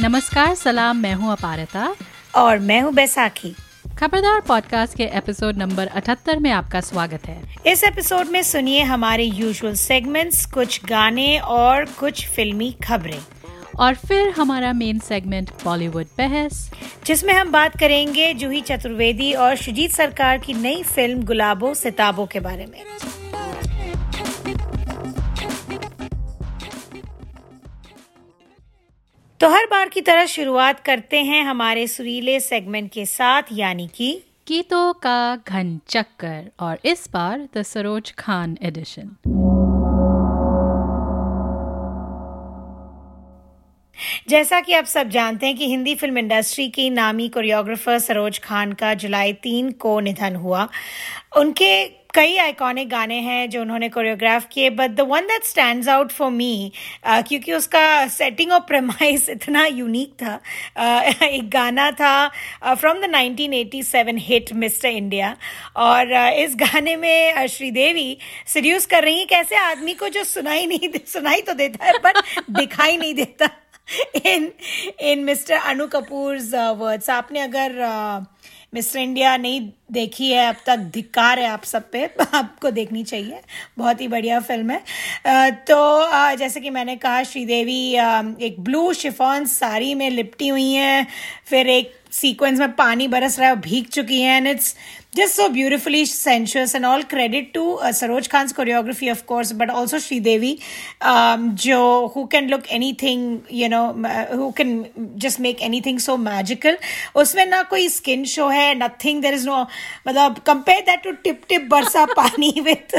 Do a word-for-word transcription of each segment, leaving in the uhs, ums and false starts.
नमस्कार सलाम, मैं हूँ अपारता और मैं हूँ बैसाखी। खबरदार पॉडकास्ट के एपिसोड नंबर अठहत्तर में आपका स्वागत है। इस एपिसोड में सुनिए हमारे यूजुअल सेगमेंट्स, कुछ गाने और कुछ फिल्मी खबरें, और फिर हमारा मेन सेगमेंट बॉलीवुड बहस, जिसमें हम बात करेंगे जूही चतुर्वेदी और सुजीत सरकार की नई फिल्म गुलाबो सिताबो के बारे में। तो हर बार की तरह शुरुआत करते हैं हमारे सुरीले सेगमेंट के साथ, यानी कि गीतों का घन चक्कर, और इस बार द सरोजखान एडिशन। जैसा कि आप सब जानते हैं कि हिंदी फिल्म इंडस्ट्री की नामी कोरियोग्राफर सरोज खान का जुलाई तीन को निधन हुआ। उनके कई आइकॉनिक गाने हैं जो उन्होंने कोरियोग्राफ किए, but the one that stands out for me, क्योंकि उसका सेटिंग और प्रेमाइस इतना यूनिक था। uh, एक गाना था from the nineteen eighty seven hit mister India, और uh, इस गाने में uh, श्रीदेवी सड्यूस कर रही है कैसे आदमी को जो सुनाई नहीं सुनाई तो देता है बट दिखाई नहीं देता, in in mister Anu Kapoor's words. आपने अगर uh, मिस्टर इंडिया नहीं देखी है अब तक, धिक्कार है आप सब पे, आपको देखनी चाहिए, बहुत ही बढ़िया फिल्म है। तो जैसे कि मैंने कहा, श्रीदेवी एक ब्लू शिफॉन साड़ी में लिपटी हुई हैं, फिर एक सीक्वेंस में पानी बरस रहा है, भीग चुकी हैं, and it's just so beautifully sensuous, and all credit to Saroj Khan's choreography of course, but also Sridevi, जो who can look anything, you know, who can just make anything so magical. उसमें ना कोई स्किन शो है, नथिंग, देयर इज नो, मतलब compare that to Tip Tip Barsa पानी with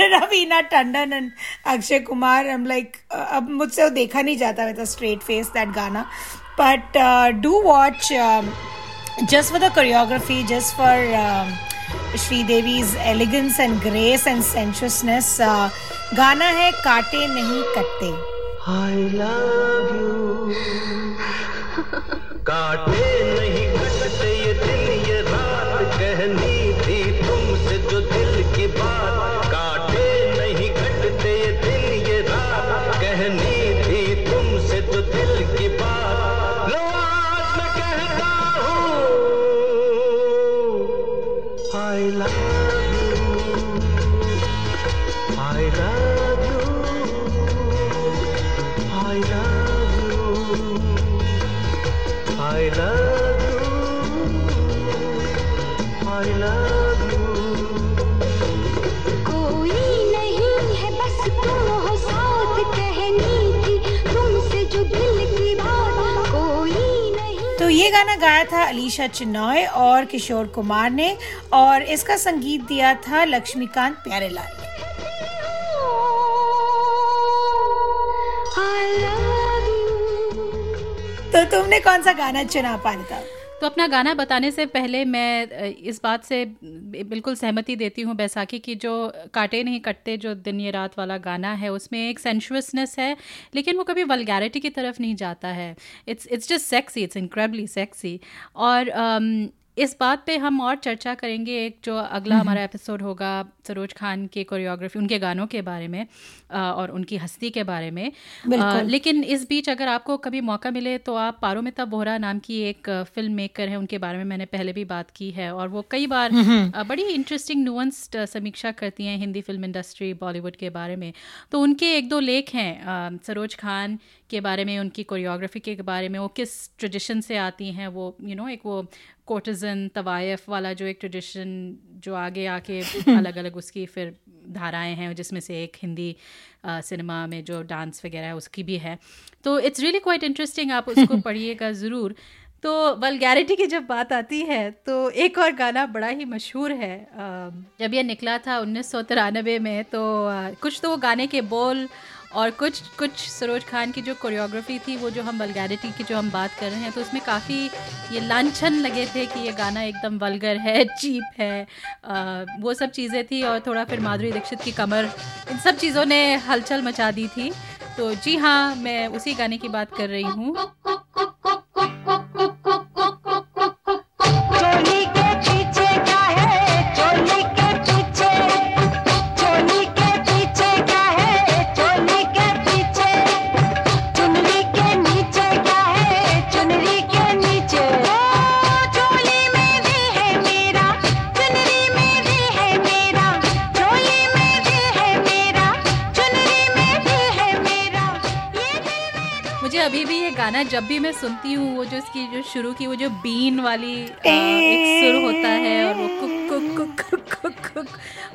Raveena Tandon and Akshay Kumar. I am like, अब मुझसे वो देखा नहीं जाता with a straight face, that गाना, but uh, do watch um, just for the choreography, just for um, Sridevi's elegance and grace and sensuousness. uh, गाना है काटे नहीं कटते। I love you काटे नहीं कटते ये दिल, ये रात कहनी थी तुमसे जो दिल की बात, काटे नहीं कटते ये दिल, ये रात कहनी थी तुमसे जो दिल की बात। I love you, I love you, I love you, I love you, I love you। कोई नहीं है बस तुम हो साथ, कहनी थी तुमसे जो दिल की बात, कोई नहीं। तो ये गाना गाया था अलीशा चिनॉय और किशोर कुमार ने, और इसका संगीत दिया था लक्ष्मीकांत प्यारेलाल ने। तो तुमने कौन सा गाना चुना पाया? तो अपना गाना बताने से पहले मैं इस बात से बिल्कुल सहमति देती हूँ बैसाखी की, जो काटे नहीं कटते, जो दिन ये रात वाला गाना है, उसमें एक सेंशुअसनेस है, लेकिन वो कभी वल्गैरिटी की तरफ नहीं जाता है। It's it's just sexy, it's incredibly sexy. और um, इस बात पे हम और चर्चा करेंगे एक जो अगला हमारा एपिसोड होगा सरोज खान के कोरियोग्राफी, उनके गानों के बारे में और उनकी हस्ती के बारे में। आ, लेकिन इस बीच अगर आपको कभी मौका मिले तो आप पारोमिता बोहरा नाम की एक फिल्म मेकर हैं, उनके बारे में मैंने पहले भी बात की है, और वो कई बार बड़ी इंटरेस्टिंग नुअंस्ड समीक्षा करती हैं हिंदी फिल्म इंडस्ट्री, बॉलीवुड के बारे में। तो उनके एक दो लेख हैं सरोज खान के बारे में, उनकी कोरियोग्राफी के बारे में, वो किस ट्रेडिशन से आती हैं, वो यू नो, एक वो कोर्टिजन तवायफ वाला जो एक ट्रेडिशन जो आगे आके अलग अलग उसकी फिर धाराएं हैं, जिसमें से एक हिंदी सिनेमा uh, में जो डांस वगैरह है उसकी भी है। तो इट्स रियली क्वाइट इंटरेस्टिंग, आप उसको पढ़िएगा ज़रूर। तो वल्गैरिटी की जब बात आती है तो एक और गाना बड़ा ही मशहूर है, जब यह निकला था उन्नीस सौ तिरानबे में, तो कुछ तो वो गाने के बोल और कुछ कुछ सरोज खान की जो कोरियोग्राफी थी, वो जो हम वल्गैरिटी की जो हम बात कर रहे हैं, तो उसमें काफ़ी ये लांछन लगे थे कि ये गाना एकदम वल्गर है, चीप है, आ, वो सब चीज़ें थी, और थोड़ा फिर माधुरी दीक्षित की कमर, इन सब चीज़ों ने हलचल मचा दी थी। तो जी हाँ, मैं उसी गाने की बात कर रही हूँ। अभी भी ये गाना जब भी मैं सुनती हूँ, वो जो इसकी जो शुरू की वो जो बीन वाली आ, एक सुर होता है और वो कुक कुक कुक कुक कुक,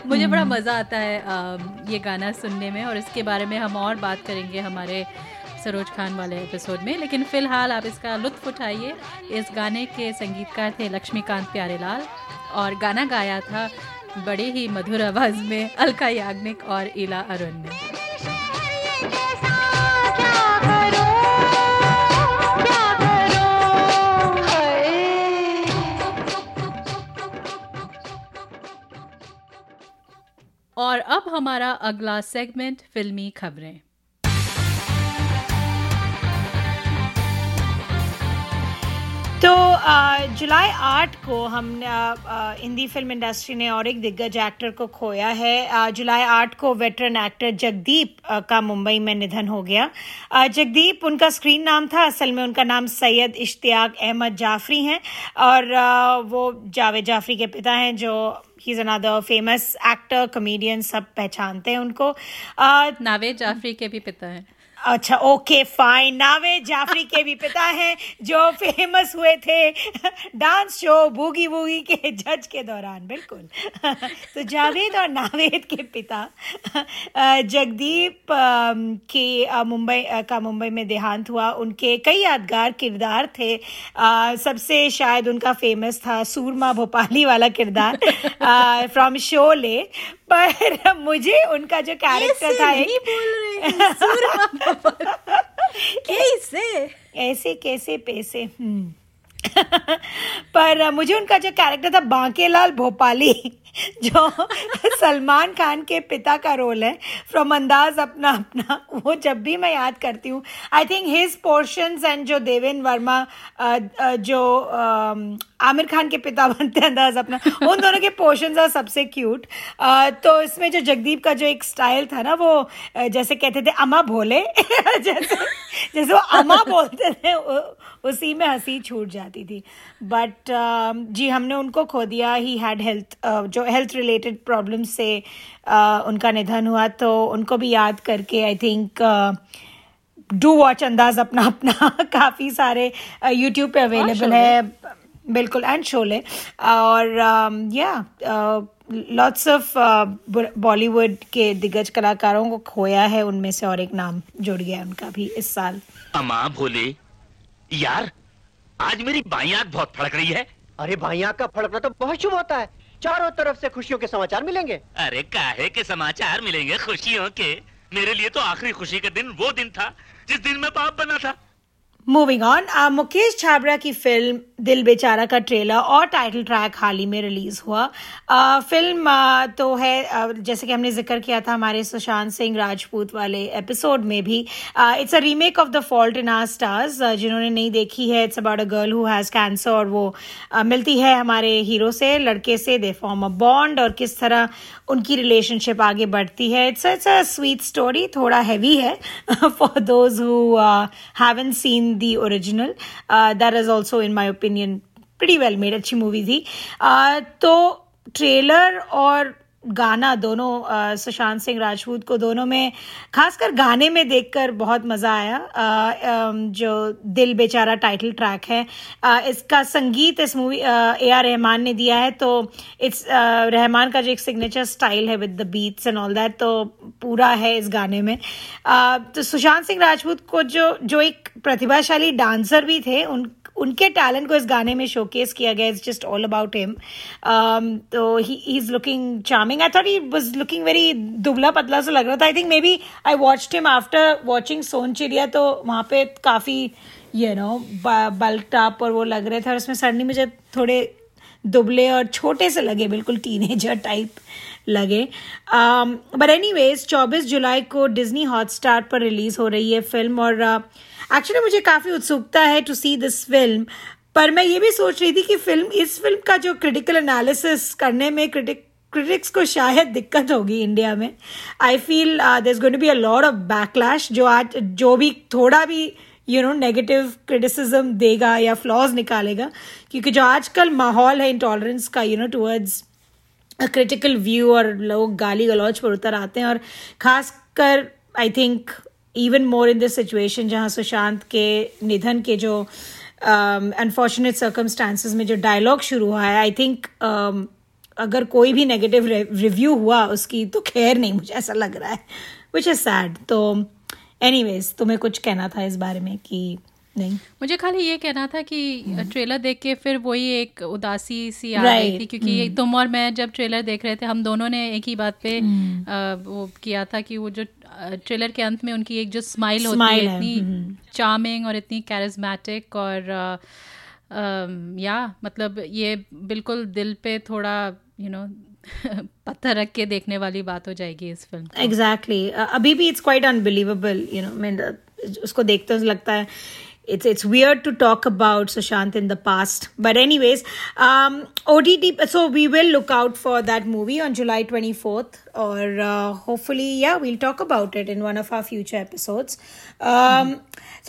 मुझे बड़ा मज़ा आता है आ, ये गाना सुनने में। और इसके बारे में हम और बात करेंगे हमारे सरोज खान वाले एपिसोड में, लेकिन फ़िलहाल आप इसका लुत्फ़ उठाइए। इस गाने के संगीतकार थे लक्ष्मीकांत प्यारेलाल और गाना गाया था बड़े ही मधुर आवाज़ में अलका याग्निक और इला अरुण ने। और अब हमारा अगला सेगमेंट फिल्मी खबरें। तो जुलाई आठ को हम हिंदी फिल्म इंडस्ट्री ने और एक दिग्गज एक्टर को खोया है। जुलाई आठ को वेटरन एक्टर जगदीप का मुंबई में निधन हो गया। जगदीप उनका स्क्रीन नाम था, असल में उनका नाम सैयद इश्तियाक अहमद जाफरी हैं और वो जावेद जाफरी के पिता हैं, जो he is another famous actor, comedian, सब पहचानते हैं उनको। नावेद जाफरी के भी पिता हैं। अच्छा, ओके फाइन। नावेद जाफरी के भी पिता हैं जो फेमस हुए थे डांस शो बूगी बूगी के जज के दौरान, बिल्कुल। तो जावेद और नावेद के पिता जगदीप के मुंबई का मुंबई में देहांत हुआ। उनके कई यादगार किरदार थे, सबसे शायद उनका फेमस था सूरमा भोपाली वाला किरदार फ्रॉम शोले। पर मुझे उनका जो कैरेक्टर था एक कैसे ऐसे कैसे पैसे पर मुझे उनका जो कैरेक्टर था बांकेलाल भोपाली जो सलमान खान के पिता का रोल है फ्रॉम अंदाज अपना अपना, वो जब भी मैं याद करती हूँ I think his portions and जो देवेन वर्मा जो आमिर खान के पिता बनते हैं अंदाज अपना, उन दोनों के पोर्शंस आर सबसे क्यूट। तो इसमें जो जगदीप का जो एक स्टाइल था ना, वो जैसे कहते थे अमा भोले जैसे जैसे वो अमा बोलते थे, उसी में हंसी छूट जाती थी। बट जी हमने उनको खो दिया। ही हैड हेल्थ जो हेल्थ रिलेटेड प्रॉब्लम से उनका निधन हुआ, तो उनको भी याद करके आई थिंक डू वॉच अंदाज अपना अपना, काफ़ी सारे यूट्यूब पे अवेलेबल है, बिल्कुल, एंड शोले और या लॉट्स ऑफ बॉलीवुड के दिग्गज कलाकारों को खोया है। उनमें से और एक नाम जुड़ गया उनका भी इस साल, अमा भोले। यार आज मेरी बाईं आंख बहुत फड़क रही है। अरे बाईं आंख का फड़कना तो बहुत शुभ होता है, चारों तरफ से खुशियों के समाचार मिलेंगे। अरे काहे के समाचार मिलेंगे खुशियों के, मेरे लिए तो आखिरी खुशी का दिन वो दिन था जिस दिन मैं बाप बना था। मूविंग ऑन, मुकेश छाबड़ा की फिल्म दिल बेचारा का ट्रेलर और टाइटल ट्रैक हाल ही में रिलीज हुआ। uh, फिल्म uh, तो है uh, जैसे कि हमने जिक्र किया था हमारे सुशांत सिंह राजपूत वाले एपिसोड में भी, it's a remake of the fault in our stars. जिन्होंने नहीं देखी है, it's about a girl who has cancer और वो uh, मिलती है हमारे हीरो से, लड़के से, दे फॉर्म अ बॉन्ड और किस तरह उनकी रिलेशनशिप आगे बढ़ती है। It's it's a sweet story, थोड़ा हैवी है for those who haven't seen the original, uh, that is also in my opinion pretty well made, अच्छी मूवी थी। uh, तो ट्रेलर और गाना दोनों, सुशांत सिंह राजपूत को दोनों में, खासकर गाने में देखकर बहुत मज़ा आया। जो दिल बेचारा टाइटल ट्रैक है, इसका संगीत इस मूवी ए आर रहमान ने दिया है। तो इट्स रहमान का जो एक सिग्नेचर स्टाइल है with the beats and all that, तो पूरा है इस गाने में। तो सुशांत सिंह राजपूत को जो जो एक प्रतिभाशाली डांसर भी थे, उन उनके टैलेंट को इस गाने में शोकेस किया गया। It's just all about him. तो he is looking charming. I thought he was looking very दुबला पतला सा लग रहा था। I think maybe I watched him after watching सोन चिड़िया, तो वहाँ पे काफ़ी यू नो बल्क टाप और वो लग रहे थे और उसमें सडनली मुझे थोड़े दुबले और छोटे से लगे, बिल्कुल टीनेजर टाइप लगे। बट एनी वेज, चौबीस जुलाई को डिज्नी हॉटस्टार पर रिलीज़ हो रही है फिल्म और एक्चुअली मुझे काफ़ी उत्सुकता है टू सी दिस फिल्म। पर मैं ये भी सोच रही थी कि फिल्म इस फिल्म का जो क्रिटिकल एनालिसिस करने में क्रिटिक क्रिटिक्स को शायद दिक्कत होगी इंडिया में। I feel there is going to be a lot of backlash. जो आज जो भी थोड़ा भी यू नो नेगेटिव क्रिटिसिज्म देगा या फ्लॉज निकालेगा, क्योंकि जो आजकल माहौल है इंटॉलरेंस का you know towards a critical view, और लोग गाली गलौज पर उतर आते हैं और ख़ास कर I think even more in this situation जहाँ सुशांत के निधन के जो अनफॉर्चुनेट um, circumstances में जो डायलॉग शुरू हुआ है, आई थिंक um, अगर कोई भी नेगेटिव रिव्यू हुआ उसकी तो खैर नहीं, मुझे ऐसा लग रहा है, विच इज़ सैड. तो एनीवेज, तुम्हें कुछ कहना था इस बारे में कि नहीं? मुझे खाली ये कहना था कि ट्रेलर देख के फिर वही एक उदासी सी आ रही थी, क्योंकि तुम और मैं जब ट्रेलर देख रहे थे हम दोनों ने एक ही बात पे वो किया था कि वो जो ट्रेलर के अंत में उनकी एक जो स्माइल होती है, इतनी चार्मिंग और इतनी कैरिज्मेटिक, और या मतलब ये बिल्कुल दिल पे थोड़ा यू नो पत्थर रख के देखने वाली बात हो जाएगी इस फिल्म. एग्जैक्टली, अभी भी it's quite unbelievable, you know, मैं उसको देखते हुए लगता है It's it's weird to talk about Sushant in the past, but anyways, um, O T T. So we will look out for that movie on July twenty-fourth, or uh, hopefully, yeah, we'll talk about it in one of our future episodes. Um, mm-hmm.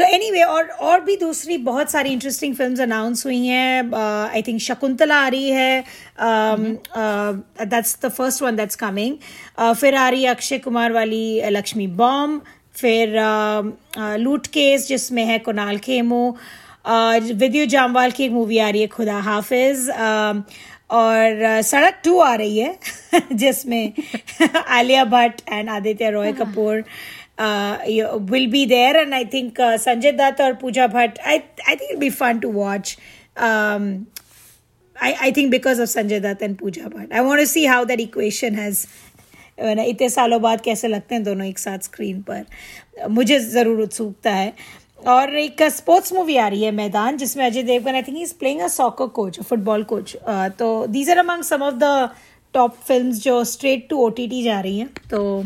So anyway, और और भी दूसरी बहुत सारी interesting films announced हुई हैं. Uh, I think Shakuntala आ रही है. Um, mm-hmm. uh, that's the first one that's coming. Uh, फिर आ रही अक्षय कुमार वाली लक्ष्मी बॉम्ब. फिर लूट केस जिसमें है कुणाल खेमू, विद्यु जामवाल की एक मूवी आ रही है खुदा हाफिज, और सड़क टू आ रही है जिसमें Alia Bhatt and Aditya Roy Kapoor will be there, and I think Sanjay Dutt और Pooja Bhatt. I I think it be fun to watch. I I think because of Sanjay Dutt and Pooja Bhatt, I want to see how that equation has, इतने सालों बाद कैसे लगते हैं दोनों एक साथ स्क्रीन पर, मुझे ज़रूर उत्सुकता है. और एक स्पोर्ट्स मूवी आ रही है मैदान, जिसमें Ajay Devgn, I think he is playing a soccer coach, football coach. तो these are among some of the top films जो स्ट्रेट टू ओटीटी जा रही हैं. तो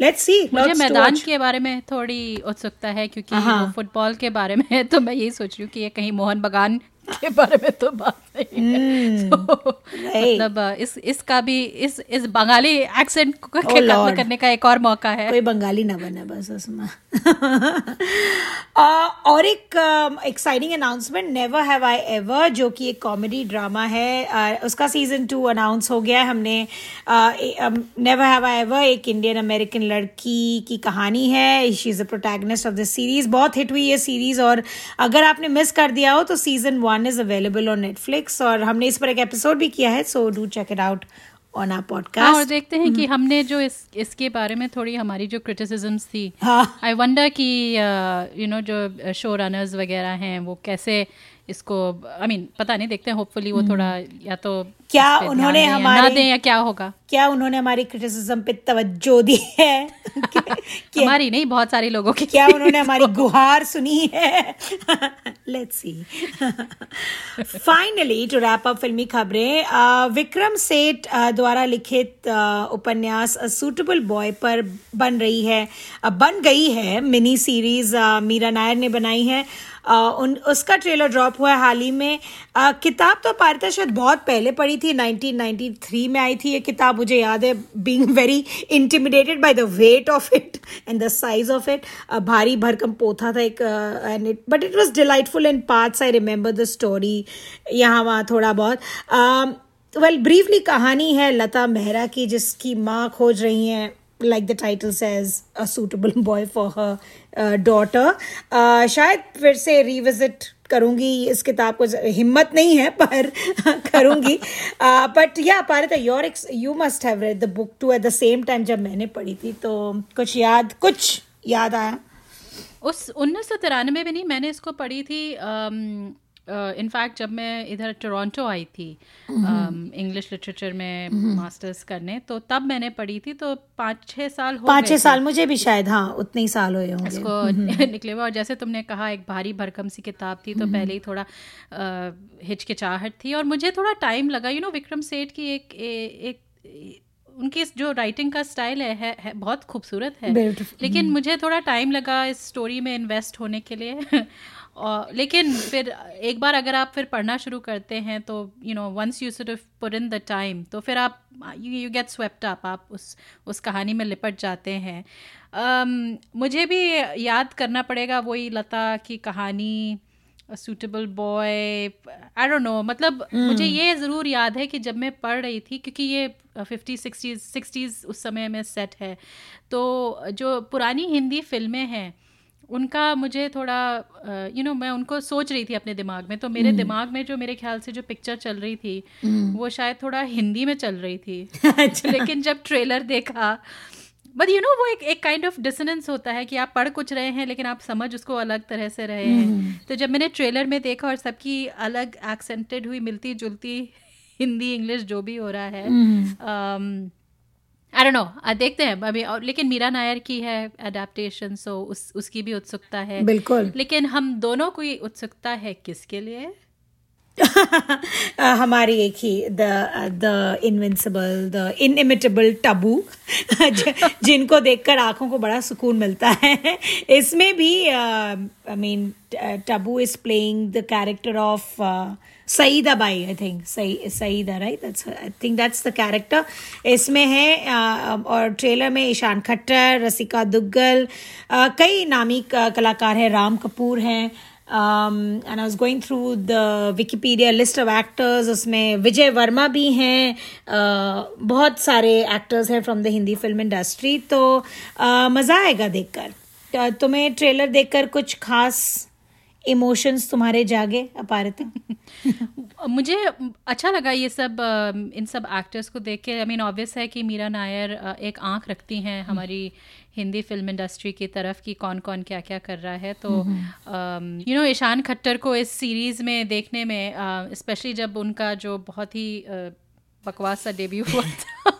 लेट्स सी. मुझे मैदान के बारे में थोड़ी उत्सुकता है, क्योंकि फुटबॉल के बारे में है, तो मैं यही सोच रही हूँ कि ये कहीं मोहन बगान के बारे में तो बात नहीं है. mm, so, right. मतलब इस इसका भी इस इस बंगाली एक्सेंट को oh करने का एक और मौका है. कोई बंगाली ना बने बस उसमें. uh, और एक exciting announcement, never have I ever, जो कि एक कॉमेडी ड्रामा है, uh, उसका सीजन टू अनाउंस हो गया है. हमने नेवर हैव आई एवर, एक इंडियन अमेरिकन लड़की की कहानी है, she is a protagonist of this series. बहुत हिट हुई है सीरीज, और अगर आपने मिस कर दिया हो तो season one is available on Netflix, और हमने इस पर एक एपिसोड भी किया है, so do check it out on our podcast. और देखते हैं कि हमने जो इस इसके बारे में थोड़ी हमारी जो criticisms थी, I wonder कि you know जो शो रनर्स वगैरह हैं वो कैसे इसको, आई I मीन mean, पता नहीं, देखते हैं. होपफुली वो थोड़ा या तो क्या उन्होंने हमारे ना दें या क्या होगा, क्या उन्होंने हमारी क्रिटिसिज्म पे तवज्जो दी है हमारी नहीं, बहुत सारे लोगों की, क्या उन्होंने हमारी गुहार सुनी है. Let's see. Finally to wrap up फिल्मी खबरें, विक्रम सेठ द्वारा लिखित उपन्यास अ सूटेबल बॉय पर बन रही है बन गई है मिनी सीरीज, मीरा नायर ने बनाई है. Uh, उन उसका ट्रेलर ड्रॉप हुआ है हाल ही में. uh, किताब तो पारिता शायद बहुत पहले पढ़ी थी, nineteen ninety-three में आई थी ये किताब, मुझे याद है being very intimidated by the weight of it and the size of it. भारी भरकम पोथा था एक, and it but it was delightful in parts. I remember the story यहाँ वहाँ थोड़ा बहुत. वेल uh, ब्रीफली well, कहानी है लता मेहरा की, जिसकी माँ खोज रही हैं, like the title says, a suitable boy for her uh, daughter. Uh, शायद फिर से revisit करूँगी इस किताब को, हिम्मत नहीं है पर करूँगी. But yeah Parita, your ex you must have read the book too at the same time जब मैंने पढ़ी थी, तो कुछ याद कुछ याद आया उस उन्नीस सौ तिरानवे में. नहीं, मैंने इसको पढ़ी थी इनफैक्ट uh, जब मैं इधर टोरंटो आई थी इंग्लिश लिटरेचर में मास्टर्स करने, तो तब मैंने पढ़ी थी. तो पाँच छः साल हो पाँच छः साल मुझे भी शायद, हाँ उतने ही साल हुए होंगे इसको निकले हुए. और जैसे तुमने कहा एक भारी भरकम सी किताब थी, तो पहले ही थोड़ा uh, हिचकिचाहट थी, और मुझे थोड़ा टाइम लगा. यू नो विक्रम सेठ की एक एक, एक उनकी जो राइटिंग का स्टाइल है, है, है बहुत खूबसूरत है, लेकिन मुझे थोड़ा टाइम लगा इस स्टोरी में इन्वेस्ट होने के लिए. और लेकिन फिर एक बार अगर आप फिर पढ़ना शुरू करते हैं तो you know once you sort of put in the time, तो फिर आप यू गेट स्वेप्ट अप, आप उस उस कहानी में लिपट जाते हैं. um, मुझे भी याद करना पड़ेगा वही लता की कहानी A Suitable Boy, I don't know, मतलब hmm. मुझे ये ज़रूर याद है कि जब मैं पढ़ रही थी, क्योंकि ये फिफ्टीज़ सिक्सटीज़ सिक्सटीज़ उस समय में सेट है, तो जो पुरानी हिंदी फिल्में हैं उनका मुझे थोड़ा यू नो मैं उनको सोच रही थी अपने दिमाग में, तो मेरे दिमाग में जो मेरे ख्याल से जो पिक्चर चल रही थी वो शायद थोड़ा हिंदी में चल रही थी, लेकिन जब ट्रेलर देखा बट यू नो वो एक एक काइंड ऑफ डिसोनेंस होता है कि आप पढ़ कुछ रहे हैं लेकिन आप समझ उसको अलग तरह से रहे हैं, तो जब मैंने ट्रेलर में देखा और सबकी अलग एक्सेंटेड हुई मिलती जुलती हिंदी इंग्लिश जो भी हो रहा है, आई डोंट नो, देखते हैं अभी। और लेकिन मीरा नायर की है अडेप्टेशन, सो उस उसकी भी उत्सुकता है बिल्कुल, लेकिन हम दोनों को उत्सुकता है किसके लिए? हमारी एक ही the the invincible the inimitable Tabu, जिनको देखकर आंखों को बड़ा सुकून मिलता है। इसमें भी I mean Tabu is playing the character of Saeeda Bai, I think Saeeda, right, that's I think that's the character इसमें है। और ट्रेलर में ईशान खट्टर, रसिका दुग्गल, कई नामी कलाकार हैं, राम कपूर हैं। Um, and I was going through the Wikipedia list of actors, उसमें विजय वर्मा भी हैं, uh, बहुत सारे एक्टर्स हैं from the Hindi film industry, तो uh, मज़ा आएगा देखकर। तुम्हें ट्रेलर देखकर कुछ खास इमोशंस तुम्हारे जागे अपारित? मुझे अच्छा लगा ये सब, इन सब एक्टर्स को देख के। आई मीन ऑब्वियस है कि मीरा नायर एक आंख रखती हैं हमारी हिंदी फिल्म इंडस्ट्री की तरफ कि कौन कौन क्या क्या कर रहा है, तो यू नो ईशान खट्टर को इस सीरीज़ में देखने में, स्पेशली जब उनका जो बहुत ही बकवास सा डेब्यू हुआ था,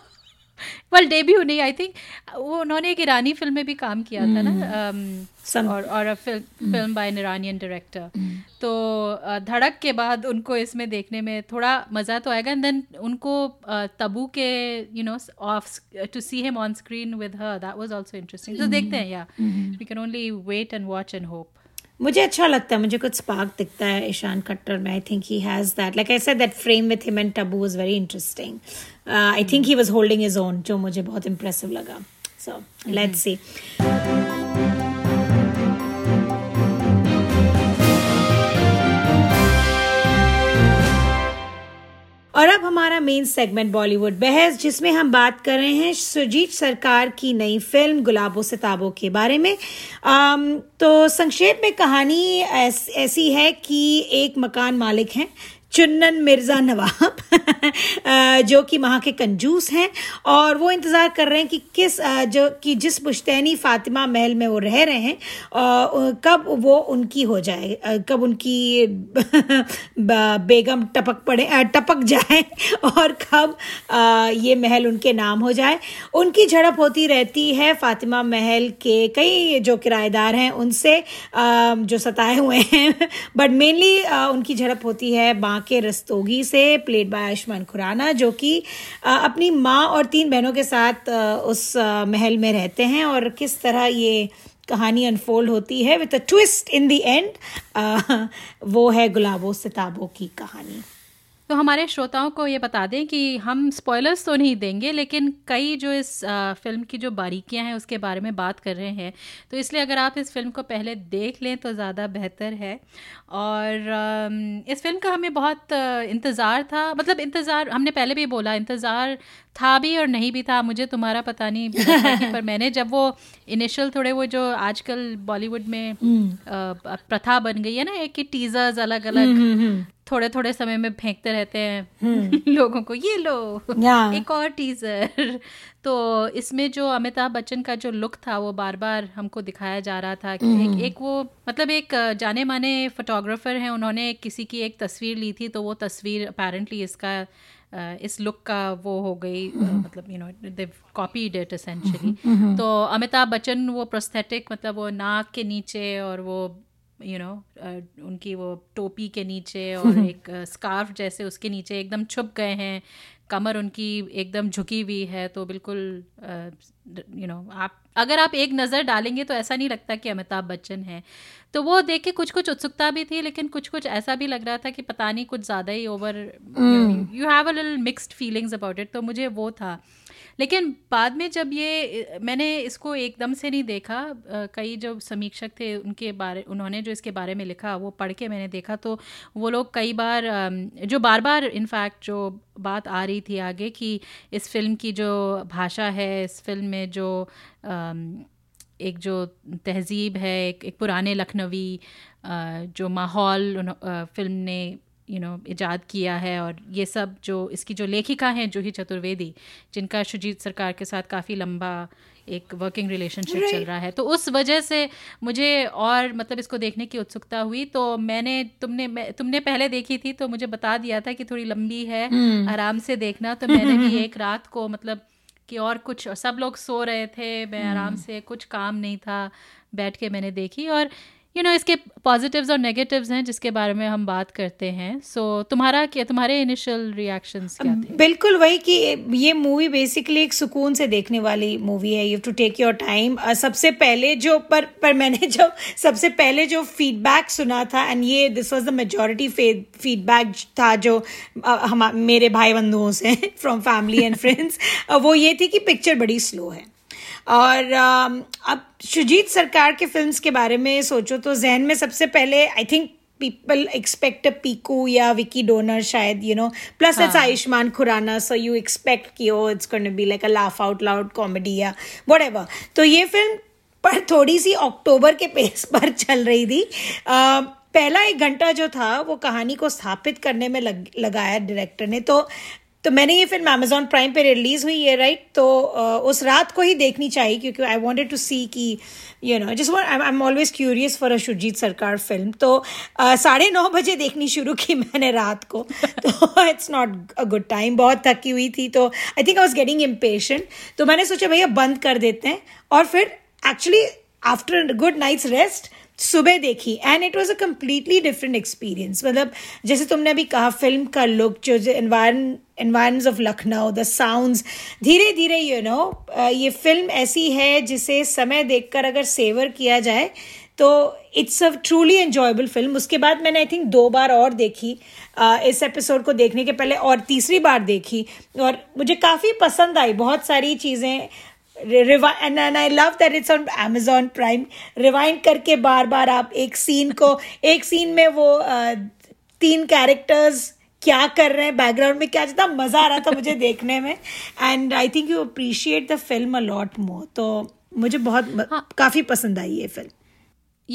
वेल डेब्यू नहीं, आई थिंक वो उन्होंने एक ईरानी फिल्म में भी काम किया था ना, और और film by an Iranian director, तो धड़क के बाद उनको इसमें देखने में थोड़ा मज़ा तो आएगा। एंड देन उनको तबू के you know of to see him on screen with her, that was also interesting, तो देखते हैं, या we can only wait and watch and hope. मुझे अच्छा लगता है, मुझे कुछ स्पार्क दिखता है ईशान खट्टर में, I think he has that, like I said that frame with him and Tabu was very interesting, I think he was holding his own, जो मुझे बहुत इम्प्रेसिव लगा, सो लेट्स सी। और अब हमारा मेन सेगमेंट बॉलीवुड बहस, जिसमें हम बात कर रहे हैं सुजीत सरकार की नई फिल्म गुलाबो सिताबो के बारे में। आम, तो संक्षेप में कहानी ऐस, ऐसी है कि एक मकान मालिक हैं चुन्नन मिर्ज़ा नवाब जो कि वहाँ के कंजूस हैं, और वो इंतज़ार कर रहे हैं कि किस जो कि जिस पुश्तैनी फातिमा महल में वो रह रहे हैं कब वो उनकी हो जाए, कब उनकी बेगम टपक पड़े टपक जाए और कब ये महल उनके नाम हो जाए। उनकी झड़प होती रहती है फातिमा महल के कई जो किराएदार हैं उनसे, जो सताए हुए हैं, बट मेनली उनकी झड़प होती है के रस्तोगी से, प्लेड बाय आयुष्मान खुराना, जो कि अपनी माँ और तीन बहनों के साथ उस महल में रहते हैं, और किस तरह ये कहानी अनफोल्ड होती है with a twist in the end, वो है गुलाबो सिताबो की कहानी। तो हमारे श्रोताओं को ये बता दें कि हम स्पॉयलर्स तो नहीं देंगे, लेकिन कई जो इस फिल्म की जो बारीकियां हैं उसके बारे में बात कर रहे हैं, तो इसलिए अगर आप इस फिल्म को पहले देख लें तो ज़्यादा बेहतर है। और इस फिल्म का हमें बहुत इंतज़ार था, मतलब इंतज़ार हमने पहले भी बोला, इंतज़ार था भी और नहीं भी था, मुझे तुम्हारा पता नहीं पर मैंने जब वो इनिशियल थोड़े वो जो आजकल बॉलीवुड में प्रथा बन गई है ना एक कि टीजर्स अलग अलग थोड़े थोड़े समय में फेंकते रहते हैं लोगों को, ये लो yeah. एक और टीजर, तो इसमें जो अमिताभ बच्चन का जो लुक था वो बार बार हमको दिखाया जा रहा था कि mm. एक, एक वो मतलब एक जाने माने फोटोग्राफर हैं, उन्होंने किसी की एक तस्वीर ली थी, तो वो तस्वीर अपेरेंटली इसका इस लुक का वो हो गई, मतलब you know they copied it essentially. तो अमिताभ बच्चन वो प्रोस्थेटिक, मतलब वो नाक के नीचे और वो you you know know, uh, उनकी वो टोपी के नीचे और एक स्कार्फ uh, जैसे उसके नीचे एकदम छुप गए हैं, कमर उनकी एकदम झुकी हुई है, तो बिल्कुल यू नो आप अगर आप एक नज़र डालेंगे तो ऐसा नहीं लगता कि अमिताभ बच्चन हैं। तो वो देख के कुछ कुछ उत्सुकता भी थी, लेकिन कुछ कुछ ऐसा भी लग रहा था कि पता नहीं कुछ ज़्यादा ही over, you have a little mixed feelings about it, तो मुझे वो था। लेकिन बाद में जब ये मैंने इसको एकदम से नहीं देखा, कई जो समीक्षक थे उनके बारे उन्होंने जो इसके बारे में लिखा वो पढ़ के मैंने देखा, तो वो लोग कई बार जो बार बार इनफैक्ट जो बात आ रही थी आगे कि इस फिल्म की जो भाषा है, इस फिल्म में जो एक जो तहजीब है, एक, एक पुराने लखनवी जो माहौल फिल्म ने यू नो इजाद किया है, और ये सब जो इसकी जो लेखिका हैं जूही चतुर्वेदी, जिनका सुजीत सरकार के साथ काफ़ी लंबा एक वर्किंग रिलेशनशिप चल रहा है, तो उस वजह से मुझे और मतलब इसको देखने की उत्सुकता हुई। तो मैंने तुमने मैं, तुमने पहले देखी थी तो मुझे बता दिया था कि थोड़ी लंबी है, आराम से देखना, तो मैंने भी एक रात को मतलब कि और कुछ सब लोग सो रहे थे, मैं आराम से कुछ काम नहीं था, बैठ के मैंने देखी। और यू you नो know, इसके पॉजिटिव्स और नेगेटिव्स हैं जिसके बारे में हम बात करते हैं। सो so, तुम्हारा क्या तुम्हारे इनिशियल रिएक्शंस क्या थे? बिल्कुल वही कि ये मूवी बेसिकली एक सुकून से देखने वाली मूवी है, you have to take your time. सबसे पहले जो पर पर मैंने जो सबसे पहले जो फीडबैक सुना था, एंड ये this was the majority feedback था जो uh, हम मेरे भाई बंधुओं से फ्रॉम फैमिली एंड फ्रेंड्स, वो ये थी कि पिक्चर बड़ी स्लो है। और अब सुजीत सरकार के फिल्म्स के बारे में सोचो तो जहन में सबसे पहले I think people expect a Piku या विकी डोनर शायद, you know, plus it's Ayushmann Khurrana, so you expect कि oh it's going to be like a laugh out loud comedy या व्हाटएवर। तो ये फिल्म पर थोड़ी सी अक्टूबर के पेस पर चल रही थी। uh, पहला एक घंटा जो था वो कहानी को स्थापित करने में लग, लगाया डायरेक्टर ने। तो तो मैंने ये फिल्म अमेजॉन प्राइम पे रिलीज़ हुई है, राइट, तो उस रात को ही देखनी चाहिए क्योंकि आई वांटेड टू सी कि you know just I am always curious for a Shoojit Sircar film. तो साढ़े नौ बजे देखनी शुरू की मैंने रात को, तो it's not a good time, बहुत थकी हुई थी, तो I think I was getting impatient. तो मैंने सोचा भैया बंद कर देते हैं, और फिर actually after good night's rest सुबह देखी, and it was a completely different experience. मतलब जैसे तुमने अभी कहा, फिल्म का लुक, जो environments of Lucknow, the sounds, धीरे धीरे यू नो ये फिल्म ऐसी है जिसे समय देखकर अगर सेवर किया जाए तो it's a truly enjoyable film. उसके बाद मैंने आई थिंक दो बार और देखी, uh, इस एपिसोड को देखने के पहले, और तीसरी बार देखी, और मुझे काफ़ी पसंद आई बहुत सारी चीज़ें। And, and I love that it's on Amazon Prime। Rewind करके बार बार आप एक सीन को एक सीन में वो आ, तीन कैरेक्टर्स क्या कर रहे हैं, बैकग्राउंड में क्या, जितना मज़ा आ रहा था मुझे देखने में। And I think you appreciate the film a lot more. तो मुझे बहुत हाँ, काफ़ी पसंद आई ये फिल्म।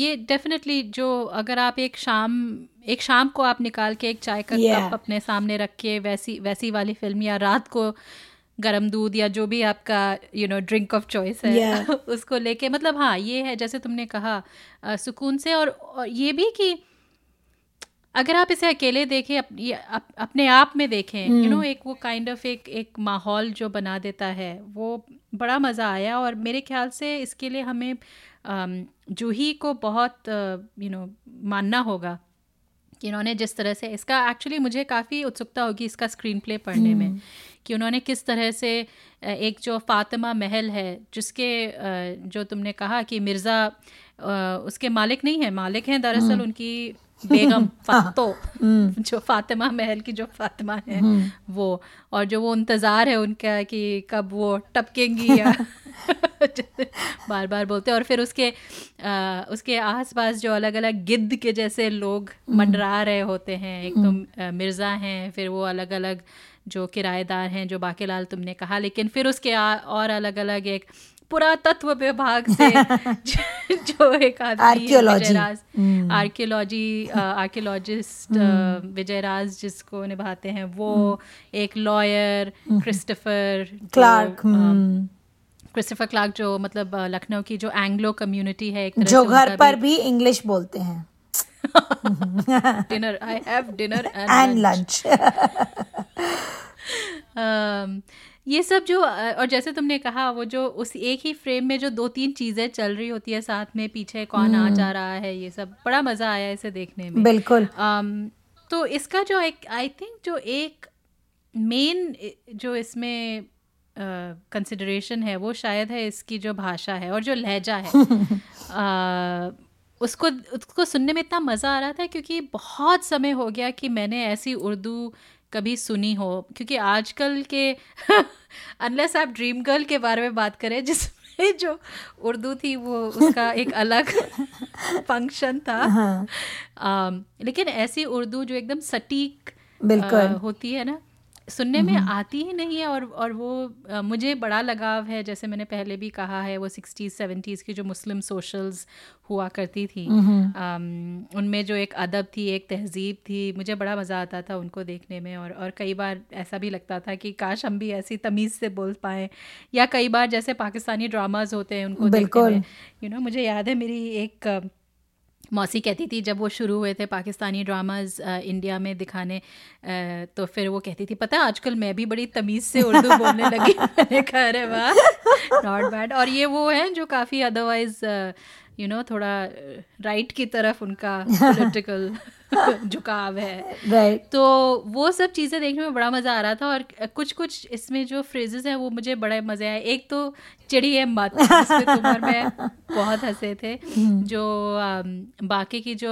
ये डेफिनेटली जो अगर आप एक शाम एक शाम को आप निकाल के एक चाय का yeah. कप अपने सामने रख के वैसी वैसी वाली फिल्म, या रात को गरम दूध या जो भी आपका you know drink of choice है yeah. उसको लेके, मतलब हाँ ये है जैसे तुमने कहा आ, सुकून से। और, और ये भी कि अगर आप इसे अकेले देखें, अप, अप, अपने आप में देखें, you mm. Know you know, एक वो काइंड kind ऑफ of एक एक माहौल जो बना देता है, वो बड़ा मज़ा आया। और मेरे ख्याल से इसके लिए हमें जूही को बहुत यू नो मानना होगा, इन्होंने जिस तरह से इसका, एक्चुअली मुझे काफ़ी उत्सुकता होगी इसका स्क्रीन प्ले पढ़ने hmm. में कि उन्होंने किस तरह से एक जो फातिमा महल है, जिसके जो तुमने कहा कि मिर्ज़ा उसके मालिक नहीं है, मालिक हैं दरअसल hmm. उनकी बेगम फातो hmm. जो फातिमा महल की जो फातिमा है hmm. वो, और जो वो इंतज़ार है उनका कि कब वो टपकेंगी या बार बार बोलते, और फिर उसके आ, उसके आसपास जो अलग अलग गिद्ध के जैसे लोग मंडरा रहे होते हैं, एक तो मिर्ज़ा हैं, फिर वो अलग अलग जो किराएदार हैं जो बाकेलाल तुमने कहा, लेकिन फिर उसके आ, और अलग अलग एक पुरातत्व विभाग से जो एक archaeology archaeology archaeologist Vijay Raaz जिसको निभाते हैं वो, एक lawyer Christopher Clark Christopher Clark जो मतलब लखनऊ की जो एंग्लो कम्युनिटी है एक तरह जो घर पर भी इंग्लिश बोलते हैं। Dinner I have dinner and lunch, ये सब जो, और जैसे तुमने कहा वो जो उस एक ही फ्रेम में जो दो तीन चीज़ें चल रही होती है साथ में, पीछे कौन आ जा रहा है, ये सब बड़ा मज़ा आया इसे देखने में। बिल्कुल। um, तो इसका जो एक आई थिंक जो एक मेन जो इसमें कंसिडरेशन uh, है वो शायद है इसकी जो भाषा है और जो लहजा है। uh, उसको उसको सुनने में इतना मज़ा आ रहा था क्योंकि बहुत समय हो गया कि मैंने ऐसी उर्दू कभी सुनी हो, क्योंकि आजकल के अनलेस आप ड्रीम गर्ल के बारे में बात करें जिसमें जो उर्दू थी वो उसका एक अलग फंक्शन था, आ, लेकिन ऐसी उर्दू जो एकदम सटीक आ, होती है ना, सुनने में आती ही नहीं है. और और वो आ, मुझे बड़ा लगाव है, जैसे मैंने पहले भी कहा है, वो सिक्सटीज़ सेवेंटीज़ की जो मुस्लिम सोशल्स हुआ करती थी, उनमें जो एक अदब थी, एक तहजीब थी, मुझे बड़ा मज़ा आता था उनको देखने में. और और कई बार ऐसा भी लगता था कि काश हम भी ऐसी तमीज़ से बोल पाएँ, या कई बार जैसे पाकिस्तानी ड्रामाज होते हैं उनको देखने में, यू नो, मुझे याद है मेरी एक मौसी कहती थी जब वो शुरू हुए थे पाकिस्तानी ड्रामाज इंडिया में दिखाने, आ, तो फिर वो कहती थी पता है आजकल मैं भी बड़ी तमीज़ से उर्दू बोलने लगी. मैंने कहा अरे वाह, नॉट बैड. और ये वो हैं जो काफ़ी अदरवाइज यू नो थोड़ा राइट की तरफ उनका पॉलिटिकल झुकाव है, right. तो वो सब चीज़ें देखने में बड़ा मज़ा आ रहा था. और कुछ कुछ इसमें जो फ्रेजेस हैं वो मुझे बड़े मज़े आए. एक तो चिड़ी है मत, जिस पे तुम और मैं बहुत हंसे थे. जो बाकी की जो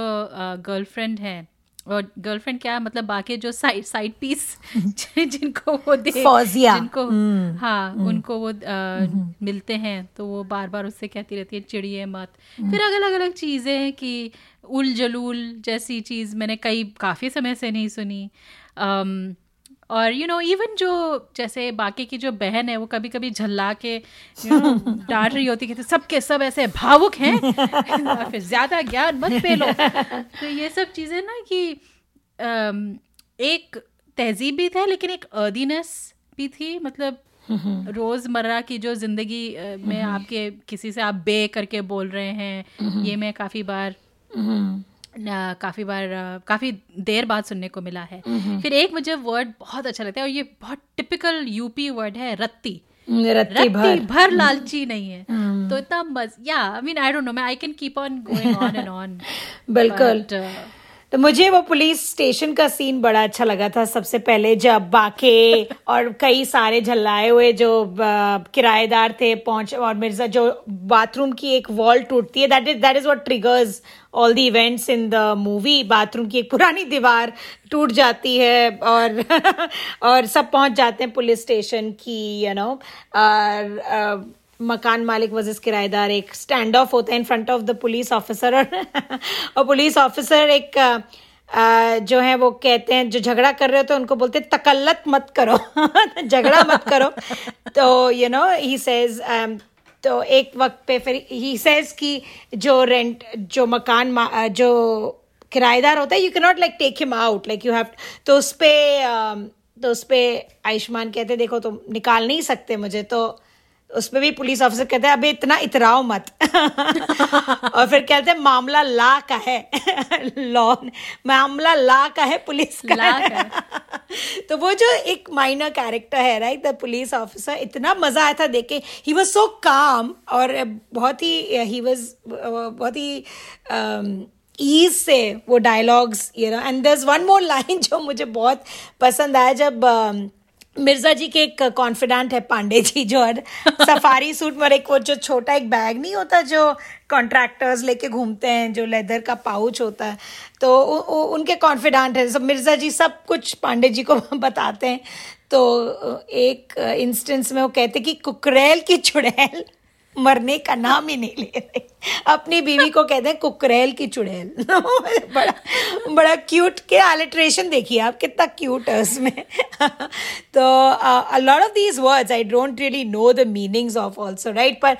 गर्लफ्रेंड हैं, और गर्लफ्रेंड क्या मतलब बाकी जो साइड साइड पीस जिनको वो दे जिनको hmm. हाँ hmm. उनको वो आ, hmm. मिलते हैं, तो वो बार बार उससे कहती रहती है चिड़िए मत. hmm. फिर अलग अलग चीज़ें हैं कि उल जलूल जैसी चीज़ मैंने कई काफ़ी समय से नहीं सुनी. um, और यू नो इवन जो जैसे बाकी की जो बहन है वो कभी कभी झल्ला के यू नो डांट रही होती, कहते सबके सब ऐसे भावुक हैं, फिर ज़्यादा ज्ञान मत फैलो. तो ये सब चीज़ें ना कि एक तहजीब भी था लेकिन एक अर्दीनेस भी थी. मतलब रोज़मर्रा की जो ज़िंदगी में आपके किसी से आप बे करके बोल रहे हैं, ये मैं काफ़ी बार काफ़ी बार काफ़ी देर बाद सुनने को मिला है. फिर एक मुझे वर्ड बहुत अच्छा लगता है और ये बहुत टिपिकल यूपी वर्ड है, रत्ती. रत्ती भर, भर लालची नहीं है. तो इतना मज़ या I mean I don't know, मैं I can keep on going on and on. बिल्कुल. तो मुझे वो पुलिस स्टेशन का सीन बड़ा अच्छा लगा था. सबसे पहले जब बाके और कई सारे झल्लाए हुए जो किराएदार थे पहुंच, और मिर्जा जो बाथरूम की एक वॉल टूटती है, that is that is what triggers all the events in the movie. Bathroom की एक पुरानी दीवार टूट जाती है और और सब पहुंच जाते हैं पुलिस स्टेशन की, यू नो, मकान मालिक वर्सेस किराएदार. एक स्टैंड ऑफ होता है in front of the police officer, और और पुलिस ऑफिसर एक आ, जो है वो कहते हैं जो झगड़ा कर रहे हो तो उनको बोलते हैं तकल्लत मत करो, झगड़ा मत करो. तो यू नो ही सेज, तो एक वक्त पे फिर ही सेज कि जो रेंट जो मकान जो किराएदार होता है, you can not like take him out, like you have. तो उस पर तो उस पर आयुष्मान कहते देखो तुम निकाल नहीं सकते मुझे. तो उसमें भी पुलिस ऑफिसर कहते हैं अबे इतना इतराओ मत. और फिर कहते हैं मामला ला का है, लॉ मामला ला का है, पुलिस का ला है. का. तो वो जो एक माइनर कैरेक्टर है, राइट, द पुलिस ऑफिसर, इतना मजा आया था देख के. ही वाज सो काम, और बहुत ही ही वाज बहुत ही um, ईज से वो dialogues, you know. And there is one more line जो मुझे बहुत पसंद आया, जब um, मिर्जा जी के एक कॉन्फिडेंट है पांडे जी, जो सफारी सूट में एक वो जो छोटा एक बैग नहीं होता जो कॉन्ट्रैक्टर्स लेके घूमते हैं, जो लेदर का पाउच होता है, तो उ, उ, उनके कॉन्फिडेंट है. सब मिर्जा जी सब कुछ पांडे जी को बताते हैं. तो एक इंस्टेंस में वो कहते कि कुकरेल की चुड़ैल मरने का नाम ही नहीं ले रहे, अपनी बीवी को कहते हैं कुकरेल की चुड़ैल. बड़ा बड़ा क्यूट के अलिटरेशन देखिए आप, कितना क्यूट है उसमें. तो a lot of these words I don't really know the meanings of also, right, पर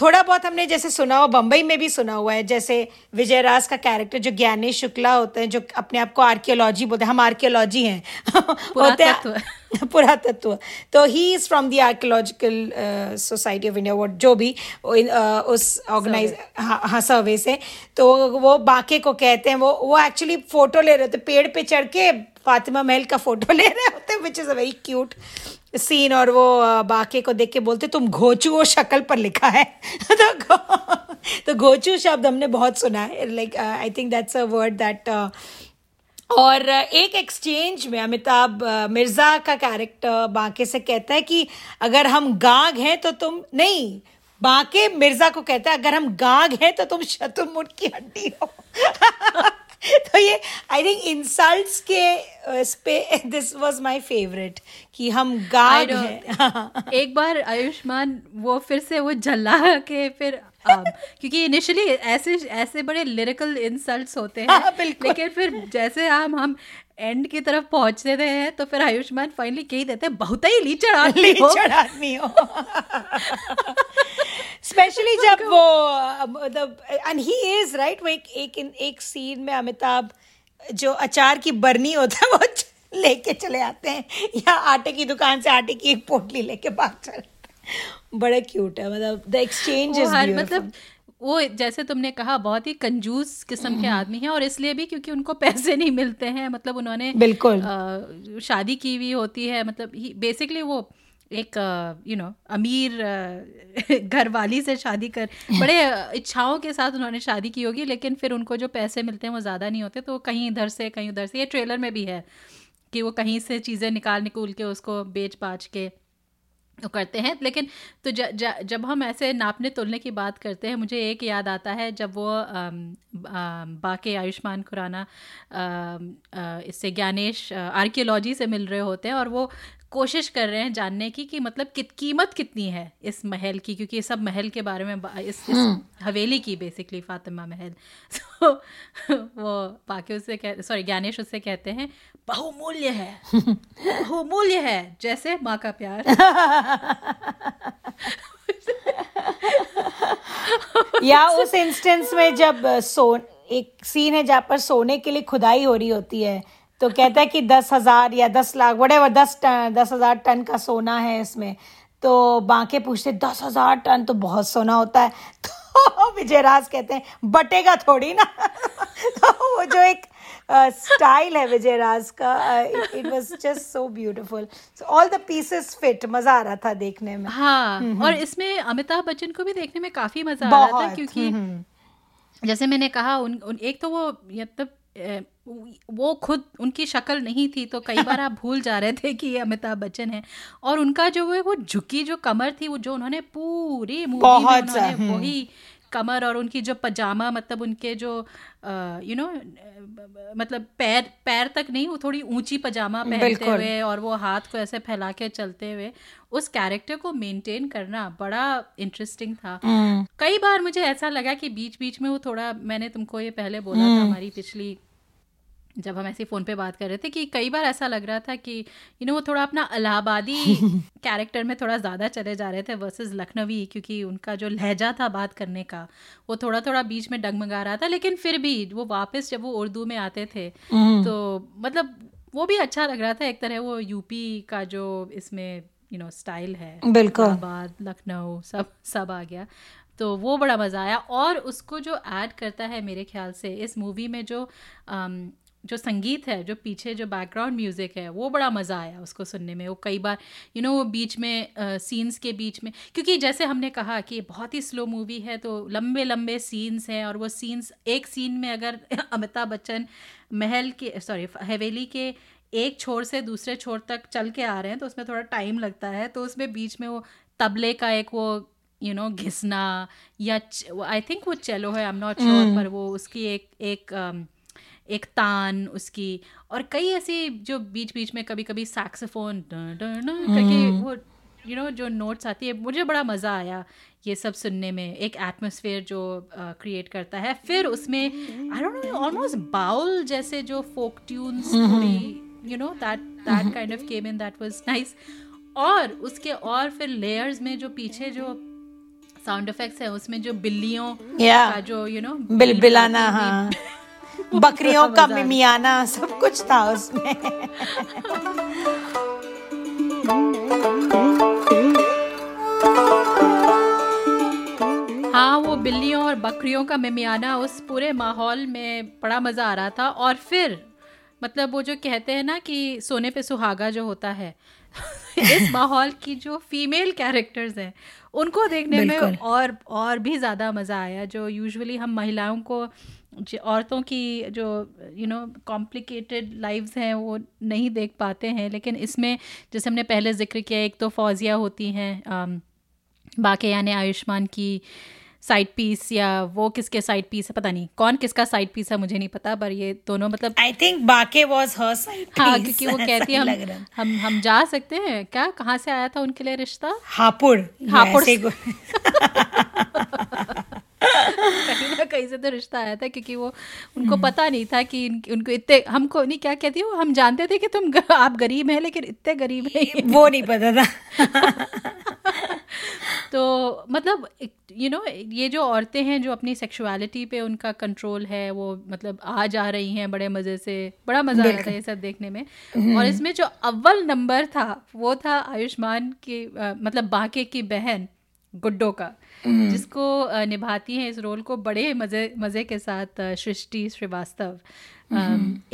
थोड़ा बहुत हमने जैसे सुना हुआ, बम्बई में भी सुना हुआ है. जैसे विजय राज का कैरेक्टर जो ज्ञानेश शुक्ला होते हैं, जो अपने आप को आर्कियोलॉजी बोलते हैं, हम आर्कियोलॉजी हैं, होते हैं पुरातत्व. तो he is from the archaeological society of India, वो जो भी उस ऑर्गेनाइज हाँ सर्वे से. तो वो बाके को कहते हैं, वो वो एक्चुअली फोटो ले रहे होते, पेड़ पे चढ़ के फातिमा महल का फोटो ले रहे होते हैं, which is a very cute scene. और वो बाके को देख के बोलते तुम घोचू हो शक्ल पर लिखा है. तो गो, तो घोचू शब्द हमने बहुत सुना है, like I think that's a word that. और एक एक्सचेंज में अमिताभ मिर्ज़ा का कैरेक्टर बाके से कहता है कि अगर हम गांग हैं तो तुम नहीं, बाके मिर्ज़ा को कहता है अगर हम गांग हैं तो तुम शतुरमुर्ग की हड्डी हो. तो ये आई थिंक इंसल्ट्स के दिस वाज माय फेवरेट कि हम गाग हैं. एक बार आयुष्मान वो फिर से वो जला के फिर क्योंकि इनिशियली ऐसे ऐसे बड़े लिरिकल इंसल्ट्स होते हैं, लेकिन फिर जैसे हम हम एंड की तरफ पहुंचते थे तो फिर आयुष्मान फाइनली कह देते हैं बहुत ही लीचड़ आदमी हो, लीचड़ आदमी हो. स्पेशली जब वो मतलब एंड ही इज राइट वो एक एक सीन में अमिताभ जो अचार की बर्नी होता है वो लेके चले आते हैं या आटे की दुकान से आटे की एक पोटली लेके भाग चल. बड़ा क्यूट है, मतलब द एक्सचेंज इज ब्यूटीफुल. मतलब वो जैसे तुमने कहा बहुत ही कंजूस किस्म के आदमी हैं और इसलिए भी क्योंकि उनको पैसे नहीं मिलते हैं, मतलब उन्होंने बिल्कुल आ, शादी की हुई होती है, मतलब बेसिकली वो एक यू नो अमीर घरवाली से शादी कर बड़े इच्छाओं के साथ उन्होंने शादी की होगी, लेकिन फिर उनको जो पैसे मिलते हैं वो ज़्यादा नहीं होते, तो वो कहीं इधर से कहीं उधर से, ये ट्रेलर में भी है कि वो कहीं से चीज़ें निकाल निकूल के उसको बेच बाच के करते हैं. लेकिन तो ज, ज, जब हम ऐसे नापने तोलने की बात करते हैं मुझे एक याद आता है जब वो बाके आयुष्मान खुराना इससे ज्ञानेश आर्कियोलॉजी से मिल रहे होते हैं और वो कोशिश कर रहे हैं जानने की कि मतलब कित कीमत कितनी है इस महल की, क्योंकि सब महल के बारे में इस, इस हवेली की बेसिकली फातिमा महल. सो so, वो बाकी उससे कह सॉरी ज्ञानेश उससे कहते हैं बहुमूल्य है, बहुमूल्य है जैसे माँ का प्यार. या उस इंस्टेंस में जब सोन एक सीन है जहाँ पर सोने के लिए खुदाई हो रही होती है तो कहता है कि दस हज़ार या दस लाख व्हाटएवर दस टन दस हज़ार टन का सोना है इसमें, तो बांके पूछते दस हज़ार टन तो बहुत सोना होता है, तो विजय राज कहते हैं बटेगा थोड़ी ना. तो वो जो एक स्टाइल uh, है विजय राज का, it was just so beautiful. So all the pieces fit, मजा आ रहा था देखने में. हाँ mm-hmm. और इसमें अमिताभ बच्चन को भी देखने में काफ़ी मज़ा आ रहा था क्योंकि mm-hmm. जैसे मैंने कहा उन, उन एक तो वो मतलब वो खुद उनकी शक्ल नहीं थी तो कई बार आप भूल जा रहे थे कि ये अमिताभ बच्चन हैं, और उनका जो वो झुकी जो कमर थी वो जो उन्होंने पूरी मूवी में उन्होंने वही कमर और उनकी जो पजामा मतलब उनके जो यू नो मतलब पैर पैर तक नहीं वो थोड़ी ऊंची पजामा पहनते हुए और वो हाथ को ऐसे फैला के चलते हुए उस कैरेक्टर को मेंटेन करना बड़ा इंटरेस्टिंग था. mm. कई बार मुझे ऐसा लगा कि बीच बीच में वो थोड़ा मैंने तुमको ये पहले बोला mm. था हमारी पिछली जब हम ऐसे फ़ोन पे बात कर रहे थे कि कई बार ऐसा लग रहा था कि यू नो वो थोड़ा अपना इलाहाबादी कैरेक्टर में थोड़ा ज़्यादा चले जा रहे थे वर्सेस लखनवी, क्योंकि उनका जो लहजा था बात करने का वो थोड़ा थोड़ा बीच में डगमगा रहा था, लेकिन फिर भी वो वापस जब वो उर्दू में आते थे तो मतलब वो भी अच्छा लग रहा था. एक तरह वो यूपी का जो इसमें यू नो स्टाइल है इलाहाबाद लखनऊ सब सब आ गया, तो वो बड़ा मज़ा आया. और उसको जो ऐड करता है मेरे ख्याल से इस मूवी में जो जो संगीत है जो पीछे जो बैकग्राउंड म्यूज़िक है वो बड़ा मज़ा आया उसको सुनने में. वो कई बार यू नो वो बीच में सीन्स के बीच में क्योंकि जैसे हमने कहा कि बहुत ही स्लो मूवी है तो लंबे लंबे सीन्स हैं और वो सीन्स एक सीन में अगर अमिताभ बच्चन महल के सॉरी हवेली के एक छोर से दूसरे छोर तक चल के आ रहे हैं तो उसमें थोड़ा टाइम लगता है, तो उसमें बीच में वो तबले का एक वो यू नो घिसना या आई थिंक वो चलो है आई एम नॉट श्योर पर वो उसकी एक एक एक तान उसकी और कई ऐसी जो बीच बीच में कभी कभी सैक्सोफोन करके वो यू you नो know, जो नोट्स आती है मुझे बड़ा मज़ा आया ये सब सुनने में. एक एटमॉस्फेयर जो क्रिएट uh, करता है. फिर उसमें I don't know almost Baul जैसे जो फोक ट्यून्स थोड़ी you know that that kind of came in that was nice. और उसके और फिर लेयर्स में जो पीछे जो साउंड इफेक्ट्स है उसमें जो बिल्लियों yeah. का जो यू you नो know, बिल बिलाना हाँ बकरियों का मिमियाना सब कुछ था उसमें. हाँ वो बिल्लियों और बकरियों का मिमियाना उस पूरे माहौल में बड़ा मज़ा आ रहा था. और फिर मतलब वो जो कहते हैं ना कि सोने पे सुहागा जो होता है इस माहौल की जो फीमेल कैरेक्टर्स हैं उनको देखने में और और भी ज़्यादा मज़ा आया. जो यूजुअली हम महिलाओं को औरतों की जो यू नो कॉम्प्लिकेटेड लाइव्स हैं वो नहीं देख पाते हैं, लेकिन इसमें जैसे हमने पहले जिक्र किया एक तो फौजिया होती हैं बाकी यानी आयुष्मान की साइड पीस या वो किसके साइड पीस है, पता नहीं कौन किसका साइड पीस है मुझे नहीं पता, पर ये दोनों मतलब I think Baankey was her side piece. हाँ, क्योंकि वो कहती है हम, हम हम जा सकते हैं क्या, कहाँ से आया था उनके लिए रिश्ता, हापुड़ हापुड़ कहीं ना कहीं से तो रिश्ता आया था, क्योंकि वो उनको पता नहीं था कि उनको इतने हमको नहीं क्या कहती हो, हम जानते थे कि तुम आप गरीब हैं लेकिन इतने गरीब हैं वो नहीं पता था। तो मतलब यू नो ये जो औरतें हैं जो अपनी सेक्सुअलिटी पे उनका कंट्रोल है वो मतलब आ जा रही हैं बड़े मज़े से, बड़ा मज़ा आ रहा है सब देखने में। और इसमें जो अव्वल नंबर था वो था आयुष्मान की मतलब बाके की बहन गुड्डो का, जिसको निभाती हैं इस रोल को बड़े मज़े मज़े के साथ सृष्टि श्रीवास्तव।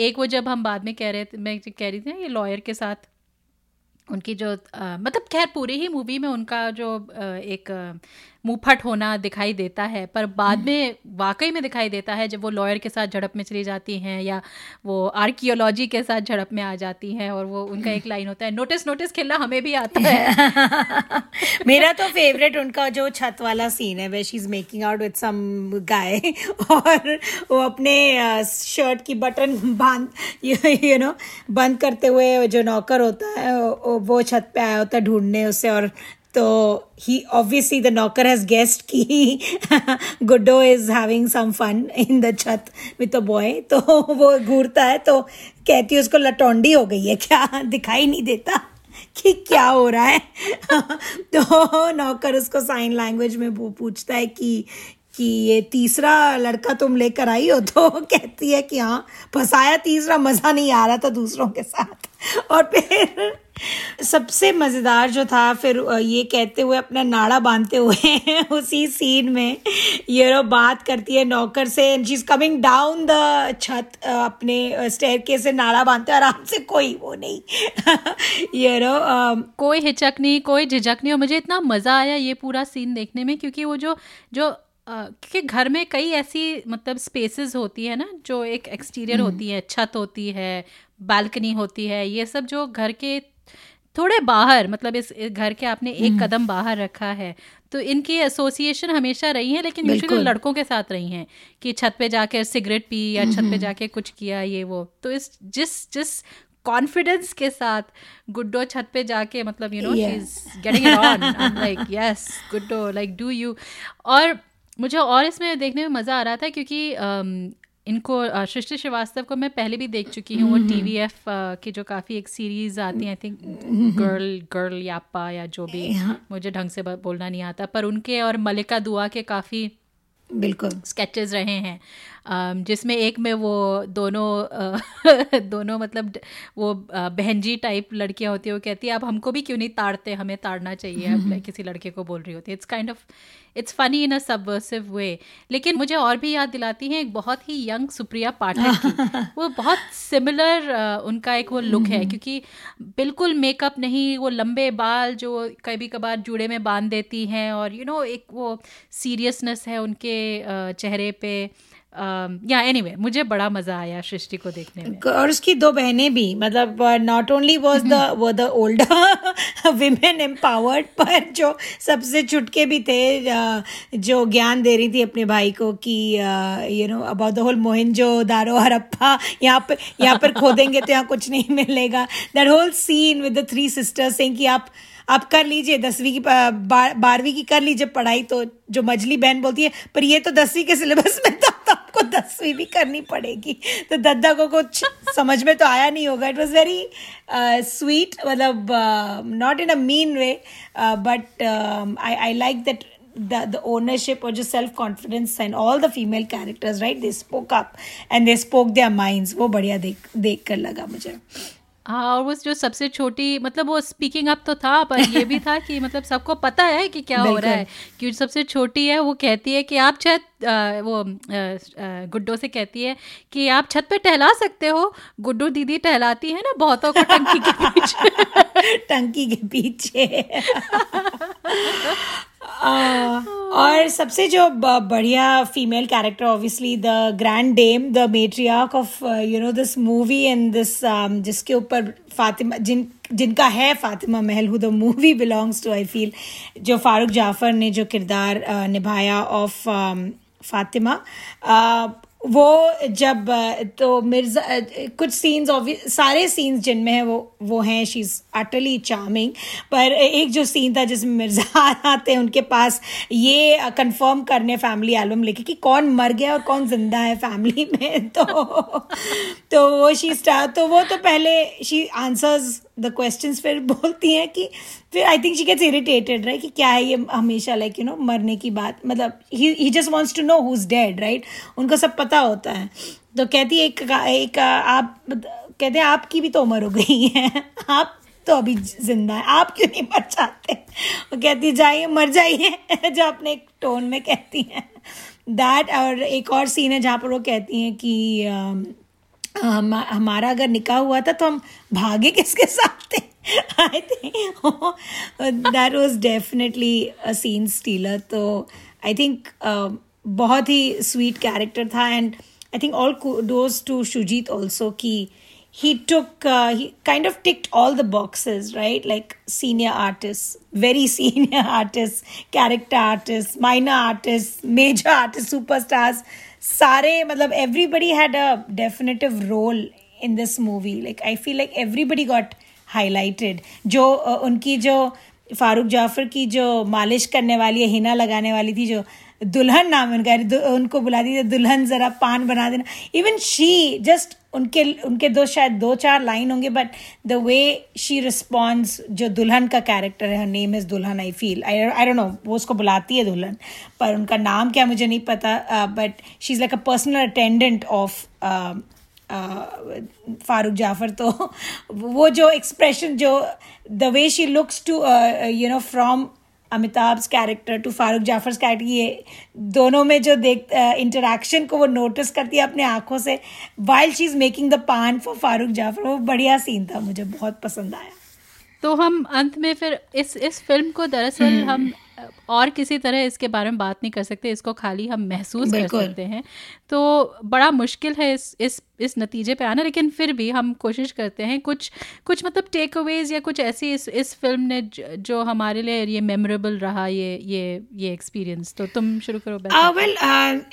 एक वो जब हम बाद में कह रहे थे, मैं कह रही थी ये लॉयर के साथ उनकी जो आ, मतलब खैर पूरी ही मूवी में उनका जो आ, एक मुंहफट होना दिखाई देता है, पर बाद में वाकई में दिखाई देता है जब वो लॉयर के साथ झड़प में चली जाती हैं या वो आर्कियोलॉजी के साथ झड़प में आ जाती हैं। और वो उनका एक लाइन होता है, नोटिस नोटिस खेलना हमें भी आता है। मेरा तो फेवरेट उनका जो छत वाला सीन है where she is making out with some guy और वो अपने शर्ट की बटन बांध यू नो बंद करते हुए जो नौकर होता है वो छत पे आया होता है ढूंढने उससे, और तो he obviously the knocker has guessed कि Guddo is having some fun in the chat with a boy, तो वो घूरता है तो कहती है उसको लटोंडी हो गई है क्या, दिखाई नहीं देता कि क्या हो रहा है। तो नौकर उसको साइन लैंग्वेज में वो पूछता है कि कि ये तीसरा लड़का तुम लेकर आई हो, तो कहती है कि हाँ फंसाया तीसरा, मज़ा नहीं आ रहा था दूसरों के साथ। और फिर सबसे मज़ेदार जो था फिर ये कहते हुए अपना नाड़ा बांधते हुए उसी सीन में ये रो बात करती है नौकर से, and she is coming down the छत अपने स्टेयरकेस से नाड़ा बांधते आराम से, कोई वो नहीं ये रो कोई हिचक नहीं कोई झिझक नहीं। और मुझे इतना मज़ा आया ये पूरा सीन देखने में, क्योंकि वो जो जो Uh, क्योंकि घर में कई ऐसी मतलब स्पेसेस होती है ना जो एक एक्सटीरियर mm. होती है, छत होती है, बालकनी होती है, ये सब जो घर के थोड़े बाहर मतलब इस घर के आपने एक mm. कदम बाहर रखा है, तो इनकी एसोसिएशन हमेशा रही है लेकिन यूजुअली लड़कों के साथ रही है कि छत पे जाके सिगरेट पी या mm-hmm. छत पे जाके कुछ किया ये वो। तो इस जिस जिस कॉन्फिडेंस के साथ गुड्डो छत पे जाके मतलब you know she is getting it on, I am like yes Guddo like do you. और मुझे और इसमें देखने में मज़ा आ रहा था क्योंकि um, इनको सृष्टि श्रीवास्तव को मैं पहले भी देख चुकी हूँ, mm-hmm. वो टी वी एफ uh, की जो काफ़ी एक सीरीज़ आती है, आई थिंक गर्ल गर्ल यापा या जो भी yeah. मुझे ढंग से बोलना नहीं आता, पर उनके और मलिका दुआ के काफ़ी बिल्कुल स्केचेस रहे हैं, um, जिसमें एक में वो दोनों uh, दोनों मतलब वो uh, बहनजी टाइप लड़कियाँ होती है, वो कहती है आप हमको भी क्यों नहीं ताड़ते, हमें ताड़ना चाहिए, mm-hmm. आप किसी लड़के को बोल रही होती है। It's kind of it's funny in a subversive way. लेकिन मुझे और भी याद दिलाती हैं एक बहुत ही यंग सुप्रिया पाठक की, वो बहुत सिमिलर उनका एक वो लुक है, क्योंकि बिल्कुल मेकअप नहीं, वो लंबे बाल जो कभी कभार जूड़े में बांध देती हैं, और यू नो एक वो सीरियसनेस है उनके चेहरे पे। या एनीवे मुझे बड़ा मज़ा आया सृष्टि को देखने में। और उसकी दो बहनें भी मतलब नॉट ओनली वाज द वो द ओल्डर विमेन एम्पावर्ड, पर जो सबसे चुटके भी थे जो ज्ञान दे रही थी अपने भाई को कि you know about the whole Mohenjodaro Harappa, यहाँ पर यहाँ पर खोदेंगे तो यहाँ कुछ नहीं मिलेगा। That whole scene with the three sisters saying कि आप आप कर लीजिए दसवीं की बारहवीं की कर लीजिए पढ़ाई, तो जो मजली बहन बोलती है पर ये तो दसवीं के सिलेबस में था तो आपको दसवीं भी करनी पड़ेगी, तो दद्दा को कुछ समझ में तो आया नहीं होगा। इट वॉज वेरी स्वीट, मतलब not in a mean way, but I I like that the the ownership or just self confidence, and all the female characters, right, they spoke up and they spoke their minds। वो बढ़िया देख देख कर लगा मुझे। हाँ, और वो जो सबसे छोटी मतलब वो स्पीकिंग अप तो था, पर ये भी था कि मतलब सबको पता है कि क्या हो रहा है, क्योंकि सबसे छोटी है, वो कहती है कि आप छत वो गुड्डो से कहती है कि आप छत पे टहला सकते हो, गुड्डो दीदी टहलाती है ना बहुतों को टंकी के पीछे टंकी के पीछे और सबसे जो बढ़िया female character obviously the grand dame, the matriarch of you know this movie and this जिसके ऊपर फातिमा जिन जिनका है Fatima Mahal, who the movie belongs to, I feel जो फारूक जाफर ने जो किरदार निभाया ऑफ फातिमा, वो जब तो मिर्ज़ा कुछ सीन्स ऑब्वियस सारे सीन्स जिनमें है वो वो हैं, शी इज़ अटली चार्मिंग. पर एक जो सीन था जिसमें मिर्ज़ा आते हैं उनके पास ये कंफर्म करने फैमिली एल्बम लेके कि कौन मर गया और कौन जिंदा है फैमिली में, तो तो वो शी स्टार्ट तो वो तो पहले शी आंसर्स द क्वेश्चंस, फिर बोलती हैं कि फिर I think she gets irritated right कि क्या है ये हमेशा लाइक यू नो मरने की बात, मतलब he he just wants to know who is dead right, उनको सब पता होता है. तो कहती है एक एक आप कहते हैं आपकी भी तो उम्र हो गई है, आप तो अभी जिंदा है, आप क्यों नहीं मर जाते. वो कहती है जाइए मर जाइए जो अपने एक टोन में कहती हैं दैट. और एक और सीन है जहाँ पर वो कहती हैं कि हम हमारा अगर निकाह हुआ था तो हम भागे किसके साथ थे. I think that was definitely a scene stealer. तो आई थिंक बहुत ही स्वीट कैरेक्टर था and I think all those to Shoojit also कि he took he kind of ticked all the boxes right, like senior artist, very senior artist, character artist, minor artist, major artist, superstars, सारे मतलब everybody had a definitive role in this movie. Like I feel like everybody got highlighted. जो उनकी जो फारूक जाफर की जो मालिश करने वाली है, हिना लगाने वाली थी, जो दुल्हन नाम उनका, उनको बुलाती थी दुल्हन ज़रा पान बना देना, इवन शी जस्ट उनके उनके दो शायद दो चार लाइन होंगे but the way she response, जो दुल्हन का कैरेक्टर है, her name is Dulhan I feel, I I don't know वो उसको बुलाती है दुल्हन पर उनका नाम क्या मुझे नहीं पता, but she is like a personal attendant of Farooq Jafar. तो वो जो एक्सप्रेशन, जो the way she looks to you know from Amitabh's character to Farooq Jafar's character, ये दोनों में जो देख इंटरेक्शन को वो नोटिस करती है अपने आँखों से while she is making the paan for Farooq Jafar, वो बढ़िया सीन था, मुझे बहुत पसंद आया. तो हम अंत में फिर इस इस फिल्म को दरअसल हम और किसी तरह इसके बारे में बात नहीं कर सकते, इसको खाली हम महसूस कर सकते हैं. तो बड़ा मुश्किल है इस इस इस नतीजे पे आना, लेकिन फिर भी हम कोशिश करते हैं कुछ कुछ मतलब टेक अवेज या कुछ ऐसी इस इस फिल्म ने जो हमारे लिए ये मेमोरेबल रहा, ये ये ये एक्सपीरियंस. तो तुम शुरू करो. Well,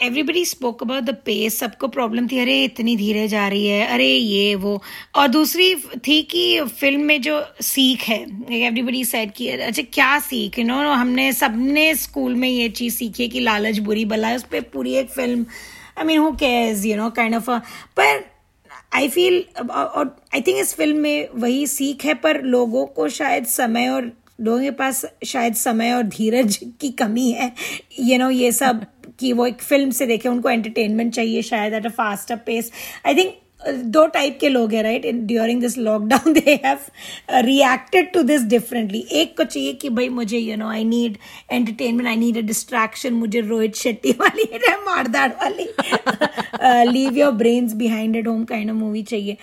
everybody spoke about the pace, सबको प्रॉब्लम थी, अरे इतनी धीरे जा रही है, अरे ये वो, और दूसरी थी कि फिल्म में जो सीख है, एवरीबडी सेड कि अच्छा क्या सीख, यू नो हमने सबने स्कूल में ये चीज़ सीखी कि लालच बुरी बला है, उस पर पूरी एक film, I mean who cares you know kind of, पर आई फील और आई थिंक इस फिल्म में वही सीख है, पर लोगों को शायद समय और लोगों के पास शायद समय और धीरज की कमी है यू you नो know, ये सब कि वो एक फिल्म से देखें, उनको एंटरटेनमेंट चाहिए शायद at a faster pace. I think दो टाइप के लोग हैं right, during this lockdown they have reacted to this differently. एक को चाहिए कि भाई मुझे you know I need entertainment, I need a distraction, मुझे रोहित शेट्टी वाली मारदार वाली leave your brains behind at home kind of movie चाहिए.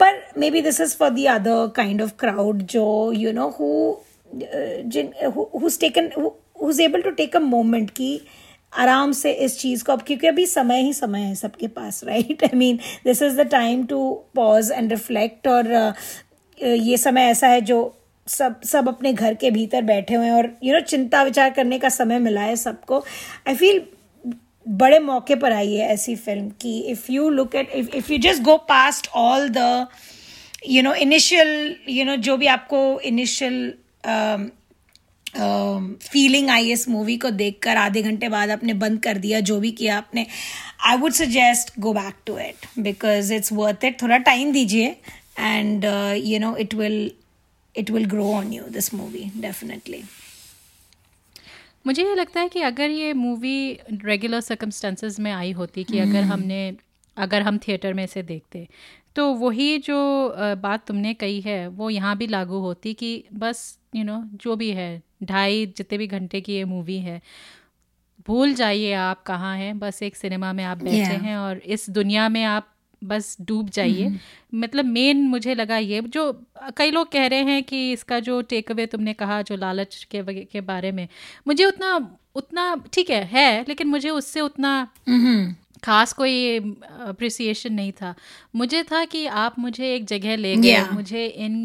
पर maybe this is for the other kind of crowd जो यू नो हु जिन whose taken who is able to take a moment की आराम से इस चीज़ को, अब क्योंकि अभी समय ही समय है सबके पास right, I mean this is the time to pause and reflect. और ये समय ऐसा है जो सब सब अपने घर के भीतर बैठे हुए हैं और यू नो चिंता विचार करने का समय मिला है सबको. आई फील बड़े मौके पर आई है ऐसी फिल्म कि if you look at if if you just go past all the you know initial you know जो भी आपको इनिशियल फीलिंग आई इस मूवी को देखकर, आधे घंटे बाद आपने बंद कर दिया जो भी किया आपने, I would suggest go back to it because it's worth it. थोड़ा टाइम दीजिए and you know it will it will grow on you this movie definitely. मुझे ये लगता है कि अगर ये मूवी रेगुलर सर्कमस्टेंसेस में आई होती, कि अगर हमने अगर हम थिएटर में इसे देखते, तो वही जो बात तुमने कही है वो यहाँ भी लागू होती कि बस यू नो जो भी है ढाई जितने भी घंटे की ये मूवी है, भूल जाइए आप कहाँ हैं, बस एक सिनेमा में आप बैठे yeah. हैं और इस दुनिया में आप बस डूब जाइए। मतलब मेन मुझे लगा ये जो कई लोग कह रहे हैं कि इसका जो टेक अवे तुमने कहा जो लालच के के बारे में, मुझे उतना उतना ठीक है है लेकिन मुझे उससे उतना खास कोई अप्रिसिएशन नहीं था। मुझे था कि आप मुझे एक जगह ले गए, yeah. मुझे इन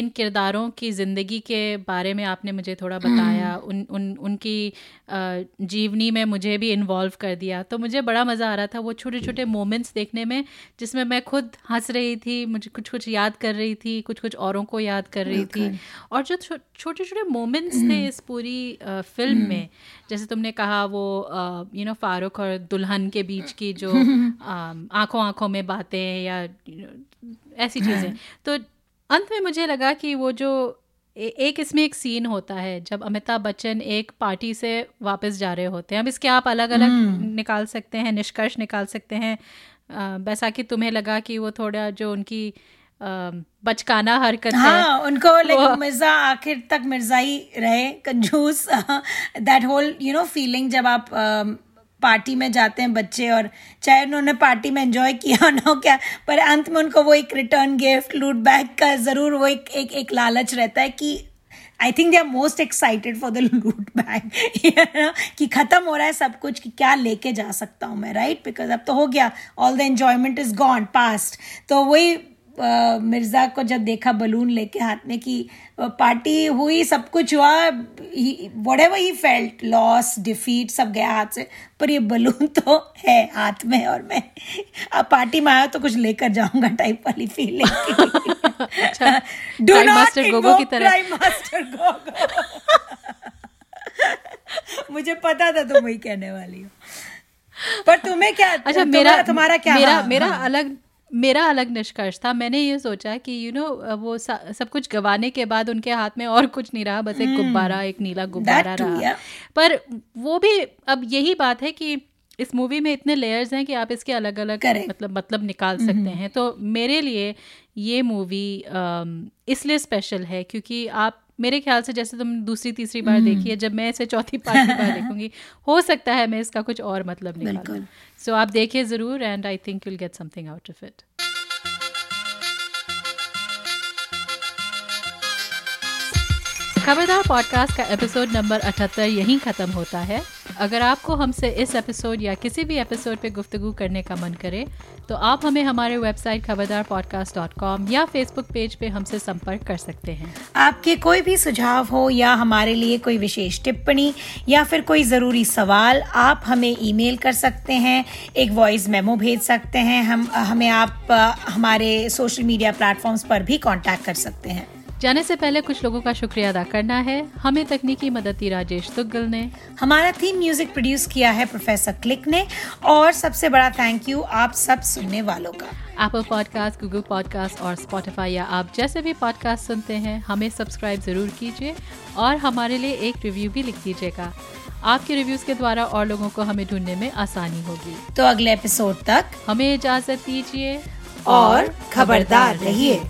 इन किरदारों की ज़िंदगी के बारे में आपने मुझे थोड़ा बताया, उन उन उनकी जीवनी में मुझे भी इन्वॉल्व कर दिया, तो मुझे बड़ा मज़ा आ रहा था वो छोटे छोटे मोमेंट्स देखने में जिसमें मैं खुद हंस रही थी, मुझे कुछ कुछ याद कर रही थी, कुछ कुछ औरों को याद कर रही थी। और जो छोटे छोटे मोमेंट्स थे इस पूरी फिल्म में, जैसे तुमने कहा वो यू नो फारूक और दुल्हन के बीच की जो आँखों आँखों में बातें या ऐसी चीज़ें, तो अंत में मुझे लगा कि वो जो एक इसमें एक सीन होता है जब अमिताभ बच्चन एक पार्टी से वापस जा रहे होते हैं। अब इसके आप अलग अलग hmm. निकाल सकते हैं, निष्कर्ष निकाल सकते हैं, वैसा कि तुम्हें लगा कि वो थोड़ा जो उनकी बचकाना हरकत हाँ, है उनको लेकिन मिर्जा आखिर तक मिर्जाई रहे, कंजूस, that whole you know feeling जब आप uh, पार्टी में जाते हैं बच्चे और चाहे उन्होंने पार्टी में एंजॉय किया ना क्या, पर अंत में उनको वो एक रिटर्न गिफ्ट लूट बैग का ज़रूर वो एक एक एक लालच रहता है कि I think they are most excited for the loot bag कि ख़त्म हो रहा है सब कुछ कि क्या लेके जा सकता हूँ मैं, राइट, बिकॉज अब तो हो गया, all the enjoyment is gone past. तो वही Uh, मिर्ज़ा को जब देखा बलून लेके हाथ में कि पार्टी हुई, सब कुछ हुआ, whatever he felt, loss, defeat, सब गया हाथ से, पर ये बलून तो है हाथ में और मैं अब पार्टी में आया तो कुछ लेकर जाऊंगा टाइप वाली फीलिंग। डू नॉट इन्वोक की तरह प्राइम मास्टर गोगो। मुझे पता था तुम वही कहने वाली हो, पर तुम्हें क्या अच्छा, मेरा तुम्हारा क्या मेरा, हाँ, मेरा हाँ, अलग मेरा अलग निष्कर्ष था। मैंने ये सोचा कि यू you नो know, वो सब कुछ गंवाने के बाद उनके हाथ में और कुछ नहीं रहा, बस एक गुब्बारा, एक नीला गुब्बारा रहा, yeah. पर वो भी अब यही बात है कि इस मूवी में इतने लेयर्स हैं कि आप इसके अलग अलग मतलब मतलब निकाल mm-hmm. सकते हैं। तो मेरे लिए ये मूवी इसलिए स्पेशल है क्योंकि आप मेरे ख्याल से जैसे तुम दूसरी तीसरी बार mm. देखी है, जब मैं इसे चौथी पांचवी बार देखूंगी हो सकता है मैं इसका कुछ और मतलब निकालूं। सो so, आप देखिए जरूर and I think you will get something out of it. Khabardar podcast का एपिसोड नंबर अठहत्तर यहीं ख़त्म होता है। अगर आपको हमसे इस एपिसोड या किसी भी एपिसोड पे गुफ्तगू करने का मन करे तो आप हमें हमारे website Khabardar podcast dot com या फेसबुक पेज पे हमसे संपर्क कर सकते हैं। आपके कोई भी सुझाव हो या हमारे लिए कोई विशेष टिप्पणी या फिर कोई ज़रूरी सवाल, आप हमें ईमेल कर सकते हैं, एक वॉइस मेमो भेज सकते हैं, हम हमें आप हमारे सोशल मीडिया प्लेटफॉर्म्स पर भी कॉन्टैक्ट कर सकते हैं। जाने से पहले कुछ लोगों का शुक्रिया अदा करना है। हमें तकनीकी मदद दी राजेश तुगल ने, हमारा थीम म्यूजिक प्रोड्यूस किया है प्रोफेसर क्लिक ने, और सबसे बड़ा थैंक यू आप सब सुनने वालों का। एप्पल पॉडकास्ट, गूगल पॉडकास्ट और स्पॉटिफाई या आप जैसे भी पॉडकास्ट सुनते हैं हमें सब्सक्राइब जरूर कीजिए और हमारे लिए एक रिव्यू भी लिख दीजिएगा। आपके रिव्यूज के द्वारा और लोगों को हमें ढूंढने में आसानी होगी। तो अगले एपिसोड तक हमें इजाजत दीजिए और खबरदार रहिए।